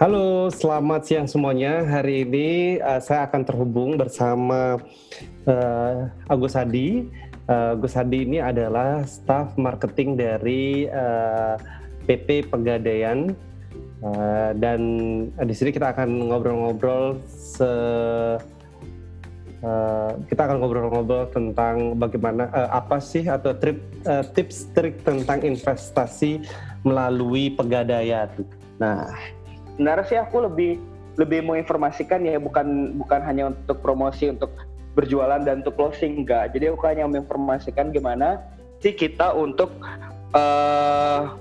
Halo, selamat siang semuanya. Hari ini saya akan terhubung bersama Agus Hadi. Agus Hadi ini adalah staf marketing dari PP Pegadaian. Dan di sini kita akan ngobrol-ngobrol tentang bagaimana tips-trik tentang investasi melalui Pegadaian. Nah, sebenarnya sih aku lebih menginformasikan ya, bukan hanya untuk promosi, untuk berjualan dan untuk closing, enggak. Jadi aku hanya menginformasikan gimana sih kita untuk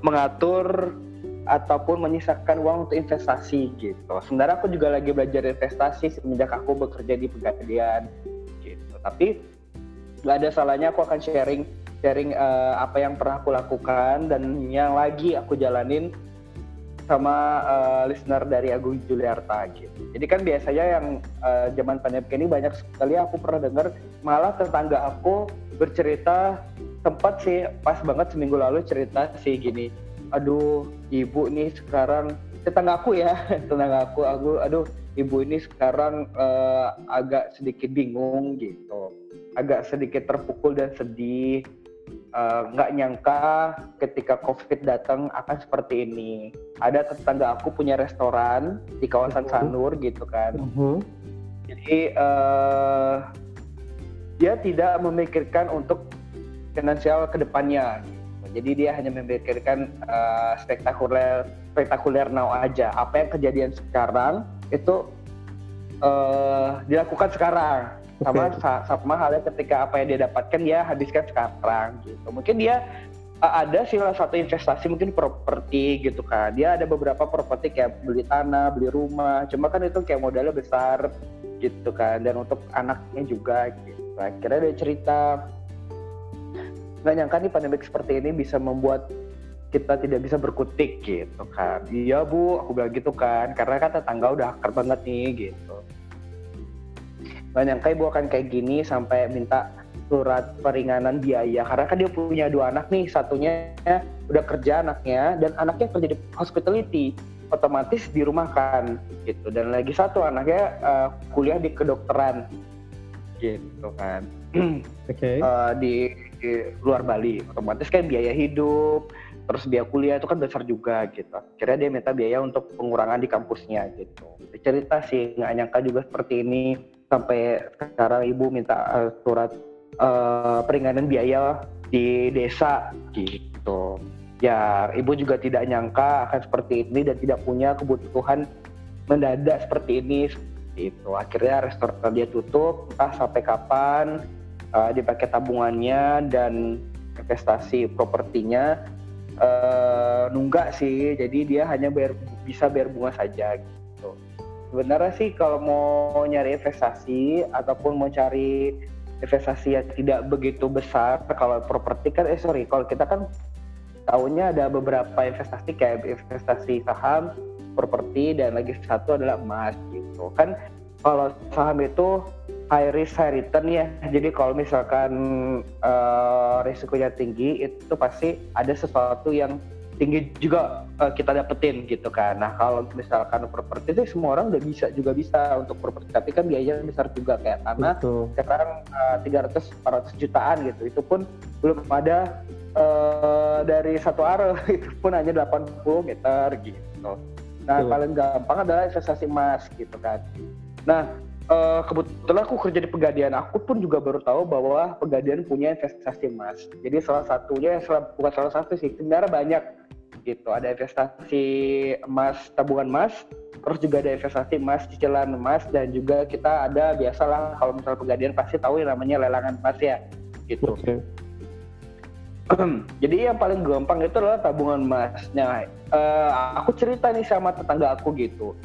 mengatur ataupun menyisakan uang untuk investasi gitu. Sebenarnya aku juga lagi belajar investasi semenjak aku bekerja di Pegadaian gitu. Tapi nggak ada salahnya aku akan sharing apa yang pernah aku lakukan dan yang lagi aku jalanin sama listener dari Agung Juliarta gitu. Jadi kan biasanya yang zaman pandemi ini banyak sekali aku pernah dengar, malah tetangga aku bercerita, tempat sih pas banget seminggu lalu cerita sih gini, aduh ibu nih sekarang, tetanggaku, aduh ibu ini sekarang agak sedikit bingung gitu, agak sedikit terpukul dan sedih, nggak nyangka ketika COVID datang akan seperti ini. Ada tetangga aku punya restoran di kawasan Sanur gitu kan, jadi dia tidak memikirkan untuk finansial kedepannya. Jadi dia hanya memikirkan spektakuler now aja. Apa yang kejadian sekarang itu dilakukan sekarang. Sama halnya ketika apa yang dia dapatkan dia habiskan sekarang gitu. Mungkin dia ada salah satu investasi, mungkin properti gitu kan. Dia ada beberapa properti kayak beli tanah, beli rumah. Cuma kan itu kayak modalnya besar gitu kan. Dan untuk anaknya juga gitu. Akhirnya dia cerita, nggak nyangka nih pandemik seperti ini bisa membuat kita tidak bisa berkutik gitu kan. Iya bu, aku bilang gitu kan, karena kan tetangga udah akar banget nih gitu. Nggak nyangka ibu akan kayak gini sampai minta surat peringanan biaya, karena kan dia punya 2 anak nih, satunya udah kerja anaknya, dan anaknya kerja di hospitality, otomatis dirumahkan gitu, dan lagi satu anaknya kuliah di kedokteran gitu kan. Di luar Bali, otomatis kan biaya hidup, terus biaya kuliah itu kan besar juga gitu. Akhirnya dia minta biaya untuk pengurangan di kampusnya gitu. Cerita sih, nggak nyangka juga seperti ini sampai sekarang ibu minta surat peringanan biaya di desa gitu. Ya ibu juga tidak nyangka akan seperti ini dan tidak punya kebutuhan mendadak seperti ini gitu. Akhirnya restoran dia tutup, entah sampai kapan. Dipakai tabungannya dan investasi propertinya nunggak sih, jadi dia hanya bisa bayar bunga saja gitu. Sebenarnya sih kalau mau nyari investasi ataupun mau cari investasi yang tidak begitu besar, kalau properti kan kalau kita kan tahunya ada beberapa investasi kayak investasi saham, properti, dan lagi satu adalah emas gitu kan. Kalau saham itu high risk high return ya, jadi kalau misalkan risikonya tinggi itu pasti ada sesuatu yang tinggi juga kita dapetin gitu kan. Nah kalau misalkan properti itu semua orang udah bisa untuk properti, tapi kan biayanya besar juga kayak tanah. Betul. Sekarang 300-400 jutaan gitu, itu pun belum ada dari satu arah, itu pun hanya 80 meter gitu. Nah paling gampang adalah investasi emas gitu kan. Nah kebetulan aku kerja di Pegadaian, aku pun juga baru tahu bahwa Pegadaian punya investasi emas. Jadi salah satunya, bukan salah satu sih, sebenarnya banyak gitu. Ada investasi emas, tabungan emas, terus juga ada investasi emas, cicilan emas, dan juga kita ada biasalah kalau misalnya Pegadaian pasti tahu yang namanya lelangan emas ya gitu. Jadi yang paling gampang itu adalah tabungan emasnya. Aku cerita nih sama tetangga aku gitu.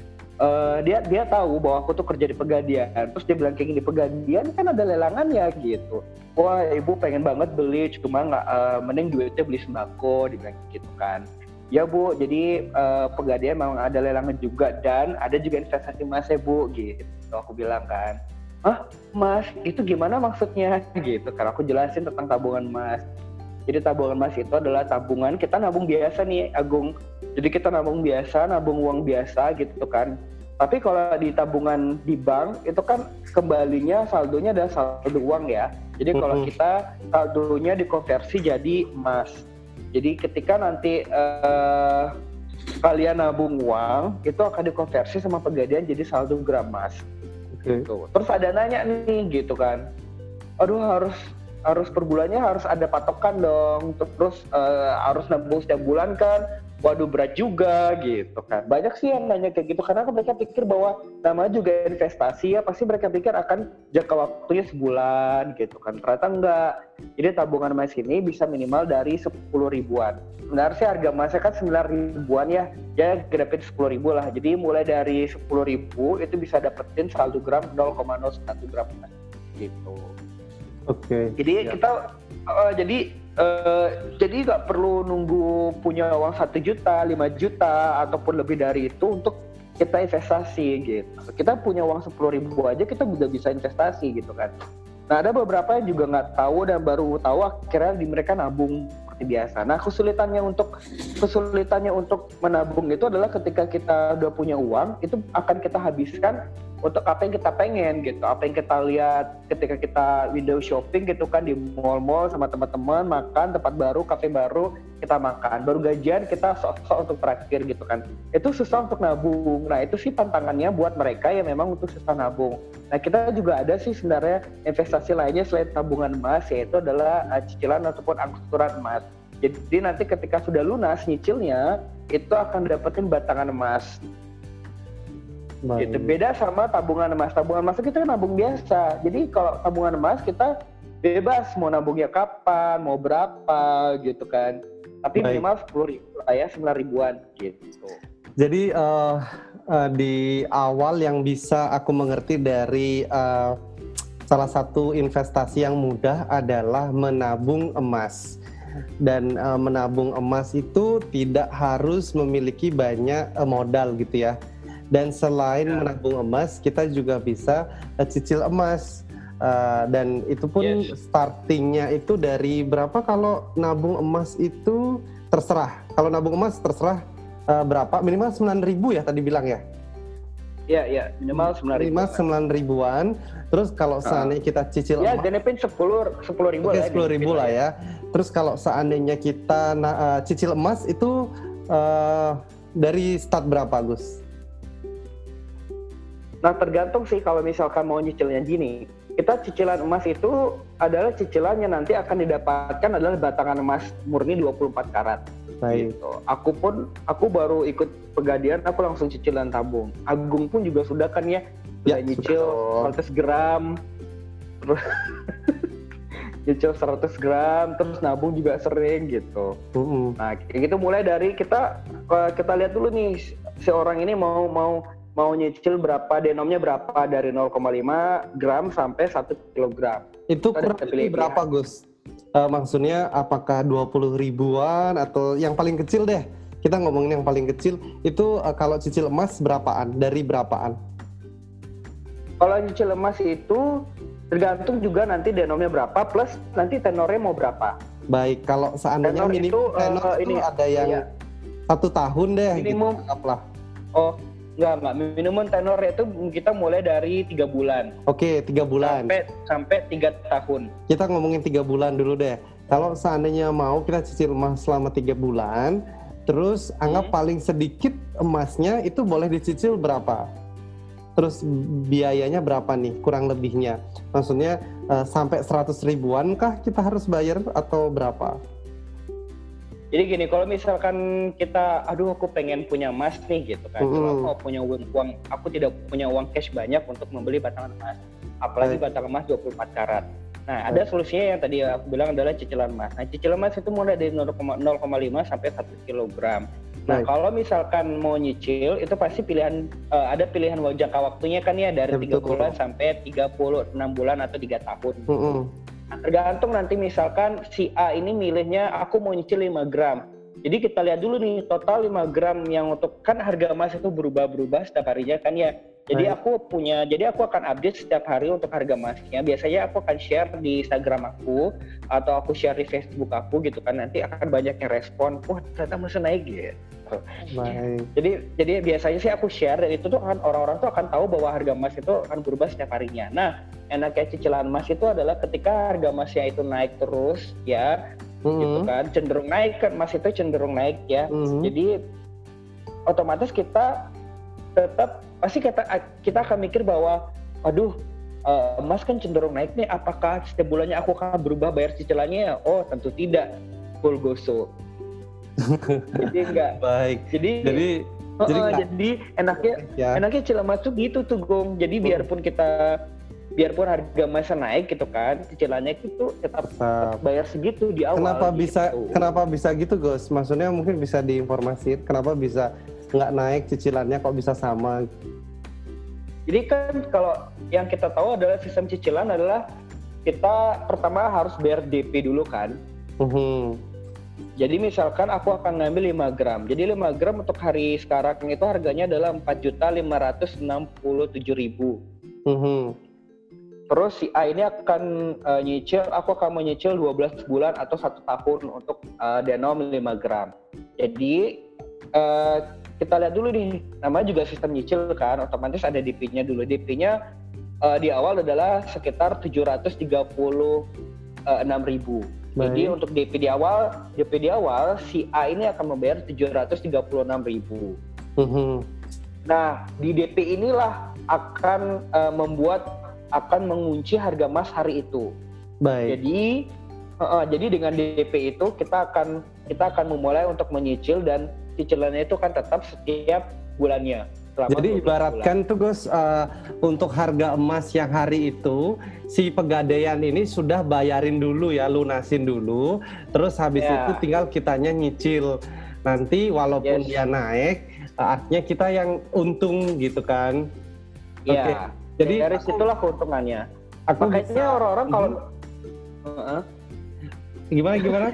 Dia tahu bahwa aku tuh kerja di Pegadaian, terus dia bilang kayak gini, Pegadaian kan ada lelangan ya gitu. Wah ibu pengen banget beli, cuma nggak, mending duitnya beli sembako, dibilang gitu kan. Ya bu, jadi Pegadaian memang ada lelangan juga dan ada juga investasi emas ya bu gitu. Aku bilang kan, hah emas itu gimana maksudnya gitu, karena aku jelasin tentang tabungan emas. Jadi tabungan emas itu adalah tabungan, kita nabung biasa nih Agung. Jadi kita nabung biasa, nabung uang biasa gitu kan. Tapi kalau di tabungan di bank, itu kan kembalinya saldonya ada saldo uang ya. Jadi kalau kita saldonya dikonversi jadi emas. Jadi ketika nanti kalian nabung uang, itu akan dikonversi sama Pegadaian jadi saldo gram emas. Gitu. Terus ada nanya nih gitu kan, aduh harus per bulannya harus ada patokan dong. Terus harus nabung setiap bulan kan. Waduh berat juga gitu kan. Banyak sih yang nanya kayak gitu karena mereka pikir bahwa namanya juga investasi ya, pasti mereka pikir akan jangka waktunya sebulan gitu kan. Ternyata enggak. Jadi tabungan emas ini bisa minimal dari 10 ribuan. Sebenarnya sih harga emasnya kan 9 ribuan ya. Ya grepin 10 ribu lah. Jadi mulai dari 10 ribu itu bisa dapetin 1 gram 0,01 gram gitu. Oke. Jadi kita jadi nggak perlu nunggu punya uang 1 juta, 5 juta, ataupun lebih dari itu untuk kita investasi gitu. Kita punya uang 10 ribu aja kita udah bisa investasi gitu kan. Nah ada beberapa yang juga nggak tahu dan baru tahu akhirnya di mereka nabung seperti biasa. Nah kesulitannya untuk menabung itu adalah ketika kita udah punya uang itu akan kita habiskan untuk apa yang kita pengen gitu, apa yang kita lihat ketika kita window shopping gitu kan di mall-mall sama teman-teman, makan tempat baru, kafe baru, kita makan, baru gajian kita sok-sok untuk traktir gitu kan. Itu susah untuk nabung. Nah, itu sih tantangannya buat mereka yang memang untuk susah nabung. Nah, kita juga ada sih sebenarnya investasi lainnya selain tabungan emas, yaitu adalah cicilan ataupun angsuran emas. Jadi nanti ketika sudah lunas nyicilnya, itu akan dapetin batangan emas. Gitu. Beda sama tabungan emas. Tabungan emas kita kan nabung biasa. Jadi kalau tabungan emas kita bebas mau nabungnya kapan, mau berapa gitu kan. Tapi minimal 10 ribu lah ya, 9 ribuan gitu. Jadi di awal yang bisa aku mengerti dari salah satu investasi yang mudah adalah menabung emas. Dan menabung emas itu tidak harus memiliki banyak modal gitu ya. Dan selain menabung emas, kita juga bisa cicil emas. Dan itu pun startingnya itu dari berapa kalau nabung emas itu terserah. Kalau nabung emas terserah berapa? Minimal 9.000 ya tadi bilang ya? Iya, minimal 9.000. Minimal 9.000-an. Terus kalau seandainya kita cicil emas. Ya, genepin 10.000 lah. 10.000 lah ya. Terus kalau seandainya kita cicil emas itu dari start berapa, Gus? Nah tergantung sih kalau misalkan mau nyicilnya gini, kita cicilan emas itu adalah cicilan yang nanti akan didapatkan adalah batangan emas murni 24 karat. Baik. Gitu. Aku baru ikut Pegadaian, aku langsung cicilan tabung. Agung pun juga sudah kan ya, sudah nyicil 100 gram, terus nyicil 100 gram, terus nabung juga sering gitu. Nah kayak gitu mulai dari kita lihat dulu nih si orang ini mau nyicil berapa, denomnya berapa, dari 0,5 gram sampai 1 kilogram. Itu berapa Gus? Maksudnya apakah 20 ribuan atau yang paling kecil deh? Kita ngomongin yang paling kecil, itu kalau cicil emas berapaan? Dari berapaan? Kalau cicil emas itu tergantung juga nanti denomnya berapa, plus nanti tenornya mau berapa. Baik, kalau seandainya tenor itu ada yang 1 tahun deh. Minimum. Gitu, Enggak. Minimum tenor itu kita mulai dari 3 bulan. Oke, 3 bulan. Sampai 3 tahun. Kita ngomongin 3 bulan dulu deh. Kalau seandainya mau kita cicil emas selama 3 bulan, terus anggap paling sedikit emasnya itu boleh dicicil berapa? Terus biayanya berapa nih kurang lebihnya? Maksudnya sampai 100 ribuan kah kita harus bayar atau berapa? Jadi gini, kalau misalkan kita, aku pengen punya emas nih gitu kan. Kalau aku punya uang, aku tidak punya uang cash banyak untuk membeli batangan emas. Apalagi batangan emas 24 karat. Nah, ada solusinya yang tadi aku bilang adalah cicilan emas. Nah, cicilan emas itu mulai dari 0,5 sampai 1 kilogram. Nah, kalau misalkan mau nyicil, itu pasti pilihan ada pilihan jangka waktunya kan ya, dari 3 bulan sampai 36 bulan atau 3 tahun. Tergantung nanti misalkan si A ini milihnya aku mau nyicil 5 gram. Jadi kita lihat dulu nih total 5 gram yang untuk kan harga emas itu berubah-berubah setiap harinya kan ya. Jadi aku akan update setiap hari untuk harga emasnya. Biasanya aku akan share di Instagram aku atau aku share di Facebook aku gitu kan. Nanti akan banyak yang respon, wah ternyata emasnya naik gitu. Baik. Jadi biasanya sih aku share, dan itu tuh akan orang-orang tuh akan tahu bahwa harga emas itu akan berubah setiap harinya. Nah, enaknya cicilan emas itu adalah ketika harga emasnya itu naik terus ya, gitu kan, cenderung naik kan, emas itu cenderung naik ya. Jadi otomatis kita tetap pasti kita akan mikir bahwa aduh emas kan cenderung naik nih, apakah setiap bulannya aku akan berubah bayar cicilannya? Oh tentu tidak, full goso. Jadi enggak. Baik. Jadi enaknya ya. Enaknya cicilan emas tuh gitu tuh Gong. Jadi biarpun harga emasnya naik gitu kan, cicilannya itu tetap bayar segitu di awal. Kenapa bisa gitu Gus? Maksudnya mungkin bisa diinformasiin kenapa bisa nggak naik cicilannya kok bisa sama? Jadi kan kalau yang kita tahu adalah sistem cicilan adalah kita pertama harus bayar DP dulu kan. Jadi misalkan aku akan ngambil 5 gram. Jadi 5 gram untuk hari sekarang itu harganya adalah 4.567.000. Terus si A ini akan nyicil, aku akan menyicil 12 bulan atau 1 tahun untuk denom 5 gram. Jadi kita lihat dulu nih, namanya juga sistem nyicil kan, otomatis ada DP-nya dulu. DP-nya di awal adalah sekitar 736.000. Jadi untuk DP di awal si A ini akan membayar 736.000. Nah, di DP inilah akan mengunci harga emas hari itu. Baik. Jadi dengan DP itu kita akan memulai untuk menyicil, dan cicilannya itu kan tetap setiap bulannya. Jadi ibaratkan tuh Gus, untuk harga emas yang hari itu si pegadaian ini sudah bayarin dulu ya, lunasin dulu, terus habis itu tinggal kitanya nyicil. Nanti walaupun dia naik, artinya kita yang untung gitu kan. Oke. Jadi dari situlah keuntungannya. Makanya orang-orang kalau gimana?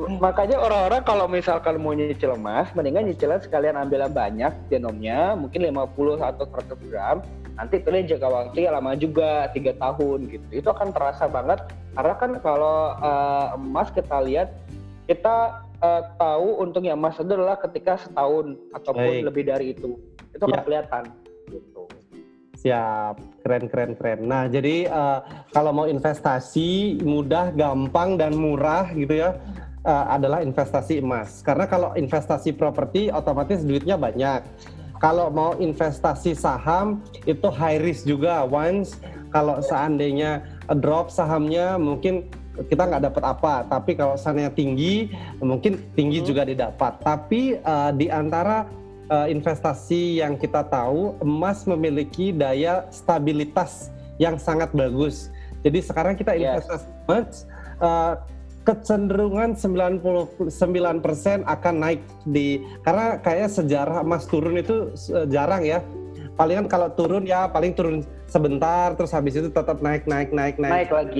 Makanya orang-orang kalau misalkan mau nyicil emas, mendingan nyicilan sekalian ambil banyak denomnya, mungkin 50 atau 100 gram. Nanti pilih jangka waktu yang lama juga, 3 tahun gitu. Itu akan terasa banget, karena kan kalau emas kita lihat, kita tahu untungnya emas adalah ketika setahun ataupun lebih dari itu. Itu akan kelihatan gitu. Siap, keren. Nah, jadi kalau mau investasi mudah, gampang dan murah gitu ya, adalah investasi emas. Karena kalau investasi properti otomatis duitnya banyak. Kalau mau investasi saham itu high risk juga. Once kalau seandainya drop sahamnya mungkin kita nggak dapat apa, tapi kalau sahamnya tinggi mungkin tinggi juga didapat. tapi di antara investasi yang kita tahu, emas memiliki daya stabilitas yang sangat bagus. Jadi sekarang kita investasi emas, kecenderungan 99% akan naik karena kayak sejarah emas turun itu jarang ya. Palingan kalau turun ya paling turun sebentar, terus habis itu tetap naik lagi.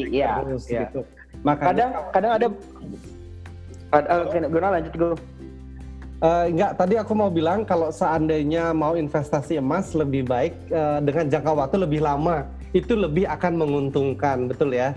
Gitu. Makanya kadang ada guna lanjut dulu. Enggak, tadi aku mau bilang kalau seandainya mau investasi emas lebih baik dengan jangka waktu lebih lama, itu lebih akan menguntungkan, betul ya?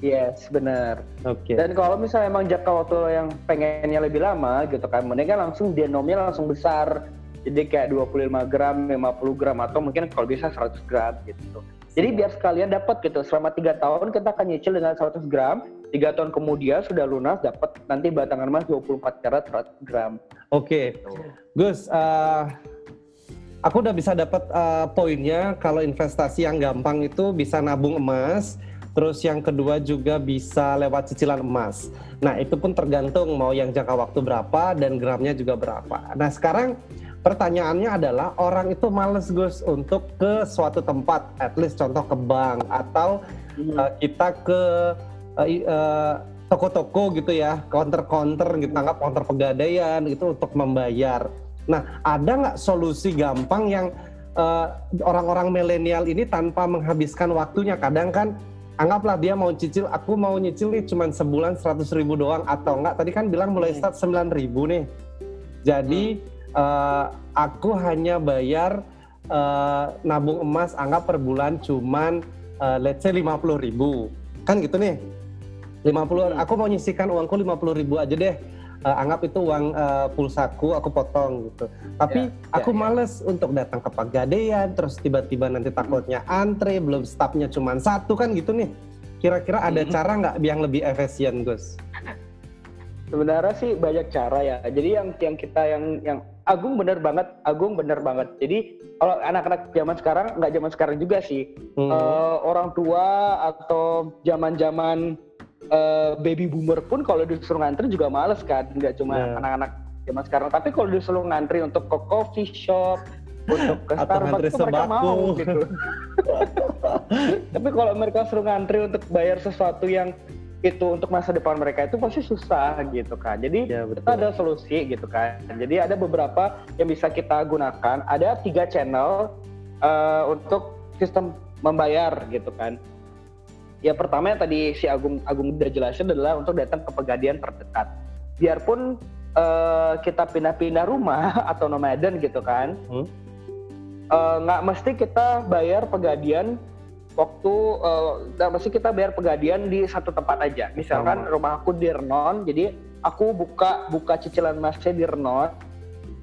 Yes, benar. Oke. Dan kalau misalnya emang jangka waktu yang pengennya lebih lama gitu kan, mending kan langsung denomnya langsung besar, jadi kayak 25 gram, 50 gram, atau mungkin kalau bisa 100 gram gitu. Jadi biar sekalian dapat gitu, selama 3 tahun kita akan nyicil dengan 100 gram, 3 tahun kemudian sudah lunas, dapat nanti batangan emas 24 karat 100 gram. Oke. Gus, aku udah bisa dapat poinnya. Kalau investasi yang gampang itu bisa nabung emas, terus yang kedua juga bisa lewat cicilan emas. Nah, itu pun tergantung mau yang jangka waktu berapa dan gramnya juga berapa. Nah, sekarang pertanyaannya adalah orang itu males Gus untuk ke suatu tempat, at least contoh ke bank atau kita ke toko-toko gitu ya, counter-counter gitu, anggap counter pegadaian gitu untuk membayar. Nah, ada nggak solusi gampang yang orang-orang milenial ini tanpa menghabiskan waktunya? Kadang kan anggaplah dia mau cicil, aku mau nyicil nih cuman sebulan 100.000 doang atau enggak, tadi kan bilang mulai start 9.000 nih. Jadi aku hanya bayar nabung emas anggap per bulan cuman let's say 50.000, kan gitu nih, 50, aku mau nyisihkan uangku 50.000 aja deh, anggap itu uang pulsaku, aku potong gitu. Tapi aku males untuk datang ke Pegadaian, terus tiba-tiba nanti takutnya antre, belum stafnya cuman satu, kan gitu nih. Kira-kira ada cara nggak yang lebih efisien, Gus? Sebenarnya sih banyak cara ya. Jadi yang Agung bener banget, Jadi kalau anak-anak zaman sekarang, nggak zaman sekarang juga sih, orang tua atau zaman-zaman baby boomer pun kalau disuruh ngantri juga males kan, nggak cuma anak-anak zaman sekarang. Tapi kalau disuruh ngantri untuk ke coffee shop, untuk ke Starbucks, mereka mau gitu. Tapi kalau mereka suruh ngantri untuk bayar sesuatu yang itu untuk masa depan mereka itu pasti susah gitu kan. Jadi kita ada solusi gitu kan. Jadi ada beberapa yang bisa kita gunakan. Ada 3 channel untuk sistem membayar gitu kan. Ya pertama yang tadi si Agung udah jelasin adalah untuk datang ke Pegadaian terdekat. Biarpun kita pindah-pindah rumah atau nomaden gitu kan, nggak mesti kita bayar Pegadaian mesti kita bayar Pegadaian di satu tempat aja. Misalkan rumah aku di Renon, jadi aku buka cicilan masnya di Renon,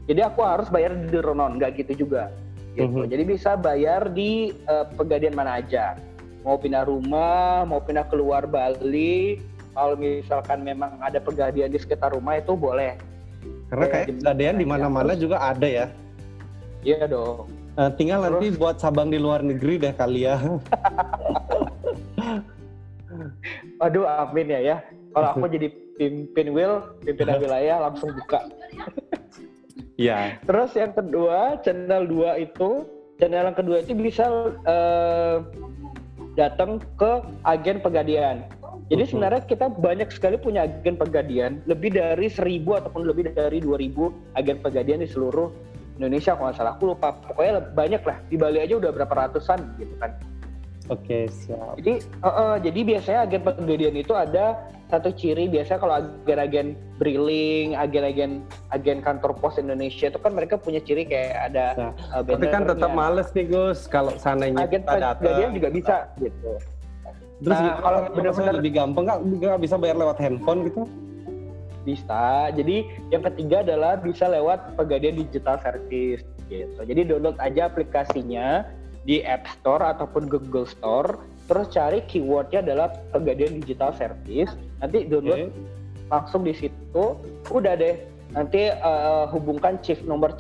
jadi aku harus bayar di Renon, nggak gitu juga gitu. Jadi bisa bayar di Pegadaian mana aja, mau pindah rumah, mau pindah keluar Bali, kalau misalkan memang ada Pegadaian di sekitar rumah itu boleh, karena kayak Pegadaian di mana-mana juga ada ya. Iya dong. Tinggal terus, nanti buat cabang di luar negeri deh kali ya. Aduh, amin ya. Kalau aku jadi pimpinan wilayah, langsung buka. Iya. Terus yang kedua, channel yang kedua itu bisa datang ke agen Pegadaian. Jadi sebenarnya kita banyak sekali punya agen Pegadaian, lebih dari 1.000 ataupun lebih dari 2.000 agen Pegadaian di seluruh Indonesia, kalau nggak salah, aku lupa. Pokoknya banyak lah, di Bali aja udah berapa ratusan gitu kan. Oke, siap. Jadi biasanya agen Pegadaian itu ada satu ciri, biasanya kalau agen-agen BRILink, agen kantor pos Indonesia itu kan mereka punya ciri kayak ada banner. Tapi kan tetap males nih, Gus, kalau sananya agen Pegadaian juga bisa gitu. Terus kalau benar-benar lebih gampang nggak bisa bayar lewat handphone gitu? Bisa. Jadi yang ketiga adalah bisa lewat Pegadaian Digital Service gitu. Jadi download aja aplikasinya di App Store ataupun Google Store, terus cari keywordnya adalah Pegadaian Digital Service, nanti download langsung di situ, udah deh. Nanti hubungkan nomor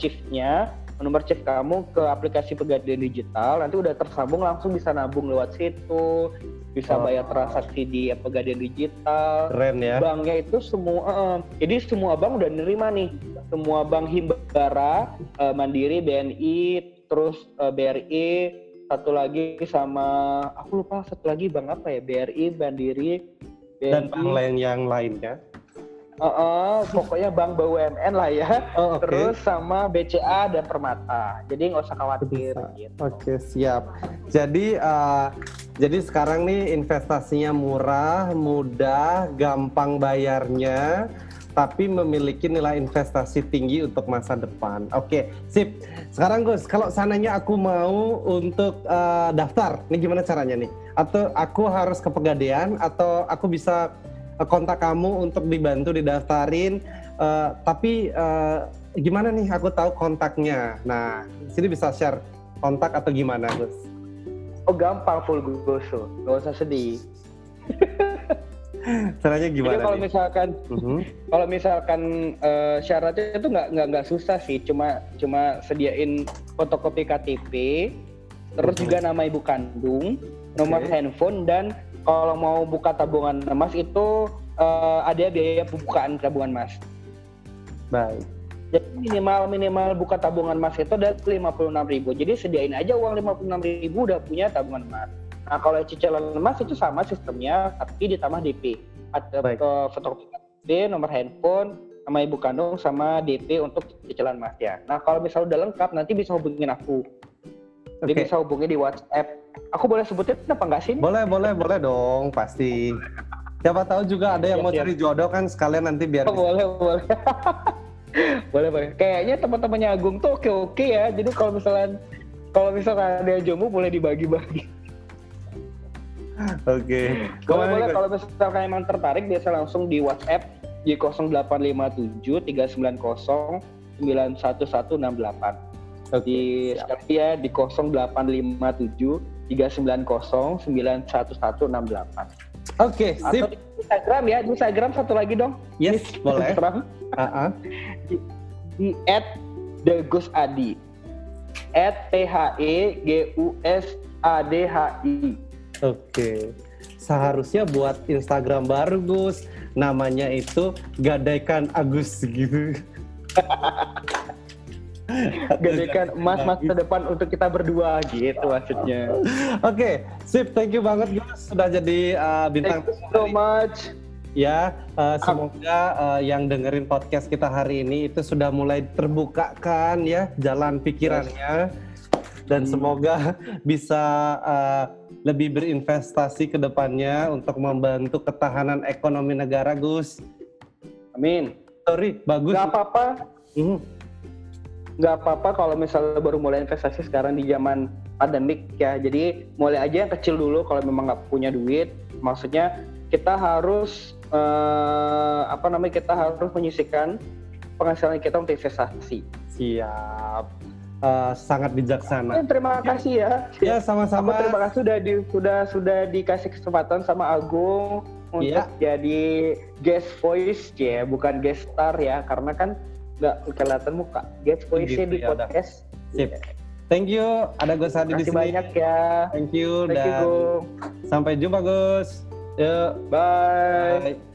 chief kamu ke aplikasi Pegadaian Digital, nanti udah tersambung, langsung bisa nabung lewat situ, bisa bayar transaksi di Pegadaian Digital. Keren ya. Banknya itu semua bank udah nerima nih, semua bank Himbara, Mandiri, BNI, terus BRI, satu lagi sama aku lupa satu lagi bank apa ya, BRI, Mandiri, BNI, dan bank lain yang lainnya. Pokoknya bank BUMN lah ya, terus sama BCA dan Permata. Jadi nggak usah khawatir. Gitu. Oke, siap. Jadi sekarang nih investasinya murah, mudah, gampang bayarnya, tapi memiliki nilai investasi tinggi untuk masa depan. Oke, sip. Sekarang Gus, kalau sananya aku mau untuk daftar, nih gimana caranya nih? Atau aku harus ke Pegadaian, atau aku bisa kontak kamu untuk dibantu didaftarin, tapi gimana nih aku tahu kontaknya? Nah, sini bisa share kontak atau gimana, Gus? Oh, gampang, full Gus, nggak usah sedih. Caranya gimana? Jadi kalau misalkan syaratnya itu nggak susah sih, cuma sediain fotokopi KTP, terus juga nama ibu kandung, nomor handphone, dan kalau mau buka tabungan emas itu ada biaya pembukaan tabungan emas. Baik. Jadi minimal buka tabungan emas itu ada 56.000. Jadi sediain aja uang 56.000 udah punya tabungan emas. Nah kalau cicilan emas itu sama sistemnya, tapi ditambah DP. Ada fotokopi KTP, nomor handphone, sama ibu kandung, sama DP untuk cicilan emas ya. Nah kalau misalnya udah lengkap nanti bisa hubungin aku. Jadi bisa hubungi di WhatsApp. Aku boleh sebutin apa enggak sih? Boleh dong, pasti. Siapa tahu juga ada yang mau cari jodoh kan, sekalian nanti biar boleh. Boleh. Kayaknya teman-temannya Agung tuh oke ya. Jadi kalau misalnya Kalau misalkan ada yang jomblo boleh dibagi-bagi. Oke. Boleh-boleh kalau misalkan emang tertarik bisa langsung di WhatsApp di 0857 390 9118. Di sekali ya di 0857 390 9118. Oke, sip. Atau di Instagram ya, di Instagram satu lagi dong. Yes, di boleh. Di @thegusadi. @thegusadi. Oke. Seharusnya buat Instagram baru, Gus. Namanya itu Gadaikan Agus gitu. Gadaikan emas masa depan untuk kita berdua gitu maksudnya. Oke, sip, thank you banget Gus sudah jadi bintang tamu. Thank you so much. Ya, semoga yang dengerin podcast kita hari ini itu sudah mulai terbukakan ya jalan pikirannya dan semoga bisa lebih berinvestasi ke depannya untuk membantu ketahanan ekonomi negara, Gus. Amin. Sorry, bagus. Gak apa-apa. Nggak apa-apa kalau misalnya baru mulai investasi sekarang di zaman pandemik ya, jadi mulai aja yang kecil dulu kalau memang nggak punya duit, maksudnya kita harus kita harus menyisihkan penghasilan kita untuk investasi. Siap, sangat bijaksana. Terima kasih ya. Ya sama-sama. Aku terima kasih sudah dikasih kesempatan sama Agung untuk jadi guest voice ya, bukan guest star ya, karena kan nggak kelihatan muka. Guys, voice-nya di podcast. Sip. Thank you. Ada Gus Hadi di sini. Terima kasih banyak ya. Thank you. Sampai jumpa, Gus. Yuk. Bye.